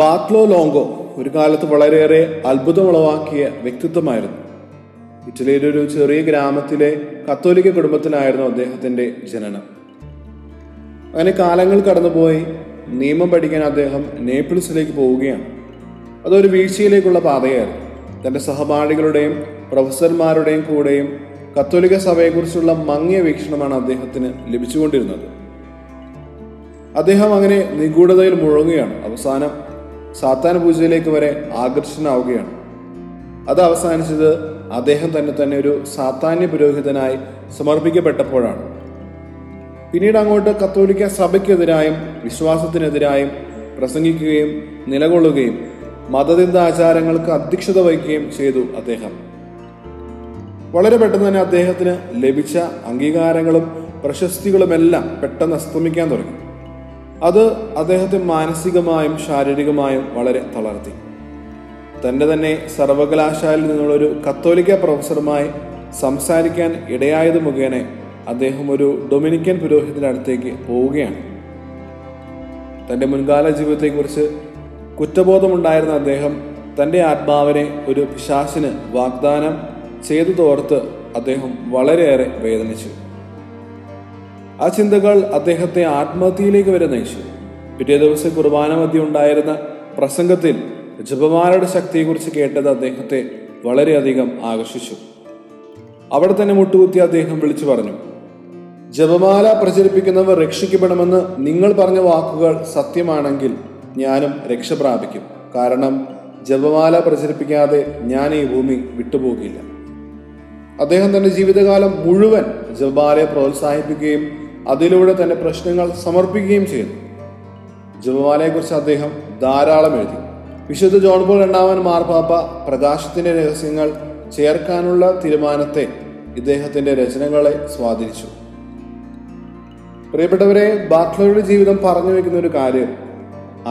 Batlló Longo ഒരു കാലത്ത് വളരെയേറെ അത്ഭുതമുളവാക്കിയ വ്യക്തിത്വമായിരുന്നു. ഇറ്റലിയിലെ ഒരു ചെറിയ ഗ്രാമത്തിലെ കത്തോലിക്ക കുടുംബത്തിലായിരുന്നു അദ്ദേഹത്തിൻ്റെ ജനനം. അങ്ങനെ കാലങ്ങൾ കടന്നുപോയി നിയമം പഠിക്കാൻ അദ്ദേഹം നേപ്പിൾസിലേക്ക് പോവുകയാണ്. അതൊരു വീഴ്ചയിലേക്കുള്ള പാതയായിരുന്നു. തൻ്റെ സഹപാഠികളുടെയും പ്രൊഫസർമാരുടെയും കൂടെയും കത്തോലിക്ക സഭയെക്കുറിച്ചുള്ള മങ്ങിയ വീക്ഷണമാണ് അദ്ദേഹത്തിന് ലഭിച്ചുകൊണ്ടിരുന്നത്. അദ്ദേഹം അങ്ങനെ നിഗൂഢതയിൽ മുഴങ്ങുകയാണ്. അവസാനം സാത്താൻ പൂജയിലേക്ക് വരെ ആകർഷണനാവുകയാണ്. അത് അവസാനിച്ചത് അദ്ദേഹം തന്നെ ഒരു സാത്താന്യ പുരോഹിതനായി സമർപ്പിക്കപ്പെട്ടപ്പോഴാണ്. പിന്നീട് അങ്ങോട്ട് കത്തോലിക്ക സഭയ്ക്കെതിരായും വിശ്വാസത്തിനെതിരായും പ്രസംഗിക്കുകയും നിലകൊള്ളുകയും മതനിന്ദ ആചാരങ്ങൾക്ക് അധ്യക്ഷത വഹിക്കുകയും ചെയ്തു. അദ്ദേഹം വളരെ പെട്ടെന്ന് തന്നെ അദ്ദേഹത്തിന് ലഭിച്ച അംഗീകാരങ്ങളും പ്രശസ്തികളുമെല്ലാം പെട്ടെന്ന് അസ്തമിക്കാൻ തുടങ്ങി. അത് അദ്ദേഹത്തെ മാനസികമായും ശാരീരികമായും വളരെ തളർത്തി. തൻ്റെ തന്നെ സർവകലാശാലയിൽ നിന്നുള്ളൊരു കത്തോലിക്ക പ്രൊഫസറുമായി സംസാരിക്കാൻ ഇടയായത് മുഖേന അദ്ദേഹം ഒരു ഡൊമിനിക്കൻ പുരോഹിതൻ്റെ അടുത്തേക്ക് പോവുകയാണ്. തൻ്റെ മുൻകാല ജീവിതത്തെക്കുറിച്ച് കുറ്റബോധമുണ്ടായിരുന്ന അദ്ദേഹം തൻ്റെ ആത്മാവിനെ ഒരു പിശാചിന് വാഗ്ദാനം ചെയ്തതോർത്ത് അദ്ദേഹം വളരെയേറെ വേദനിച്ചു. ആ ചിന്തകൾ അദ്ദേഹത്തെ ആത്മഹത്യയിലേക്ക് വരെ നയിച്ചു. പിറ്റേ ദിവസം കുർബാന മധ്യേ ഉണ്ടായിരുന്ന പ്രസംഗത്തിൽ ജപമാലയുടെ ശക്തിയെക്കുറിച്ച് കേട്ടത് അദ്ദേഹത്തെ വളരെയധികം ആകർഷിച്ചു. അവിടെ തന്നെ മുട്ടുകുത്തി അദ്ദേഹം വിളിച്ചു പറഞ്ഞു, ജപമാല പ്രചരിപ്പിക്കുന്നവർ രക്ഷിക്കപ്പെടുമെന്ന് നിങ്ങൾ പറഞ്ഞ വാക്കുകൾ സത്യമാണെങ്കിൽ ഞാനും രക്ഷ പ്രാപിക്കും. കാരണം ജപമാല പ്രചരിപ്പിക്കാതെ ഞാൻ ഈ ഭൂമി വിട്ടുപോകില്ല. അദ്ദേഹം തൻ്റെ ജീവിതകാലം മുഴുവൻ ജപമാലയെ പ്രോത്സാഹിപ്പിക്കുകയും അതിലൂടെ തൻ്റെ പ്രശ്നങ്ങൾ സമർപ്പിക്കുകയും ചെയ്തു. ജപമാലയെക്കുറിച്ച് അദ്ദേഹം ധാരാളം എഴുതി. വിശുദ്ധ ജോൺ പോൾ രണ്ടാമൻ മാർപ്പാപ്പ പ്രകാശത്തിൻ്റെ രഹസ്യങ്ങൾ ചേർക്കാനുള്ള തീരുമാനത്തെ ഇദ്ദേഹത്തിൻ്റെ രചനകളെ സ്വാധീനിച്ചു. പ്രിയപ്പെട്ടവരെ, ബാത്ലോയുടെ ജീവിതം പറഞ്ഞു വയ്ക്കുന്ന ഒരു കാര്യം,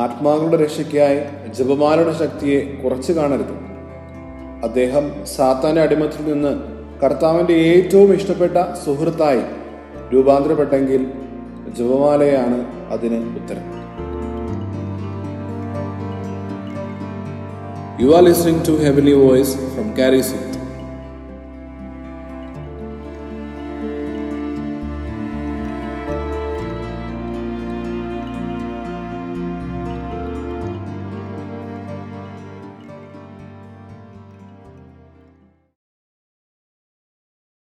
ആത്മാക്കളുടെ രക്ഷയ്ക്കായി ജപമാലയുടെ ശക്തിയെ കുറച്ച് കാണരുത്. അദ്ദേഹം സാത്താൻ്റെ അടിമത്തിൽ നിന്ന് കർത്താവിൻ്റെ ഏറ്റവും ഇഷ്ടപ്പെട്ട സുഹൃത്തായി രൂപാന്തരപ്പെട്ടെങ്കിൽ ജപമാലയാണ് അതിന് ഉത്തരം. You are listening to Heavenly Voice from Carrie Swift.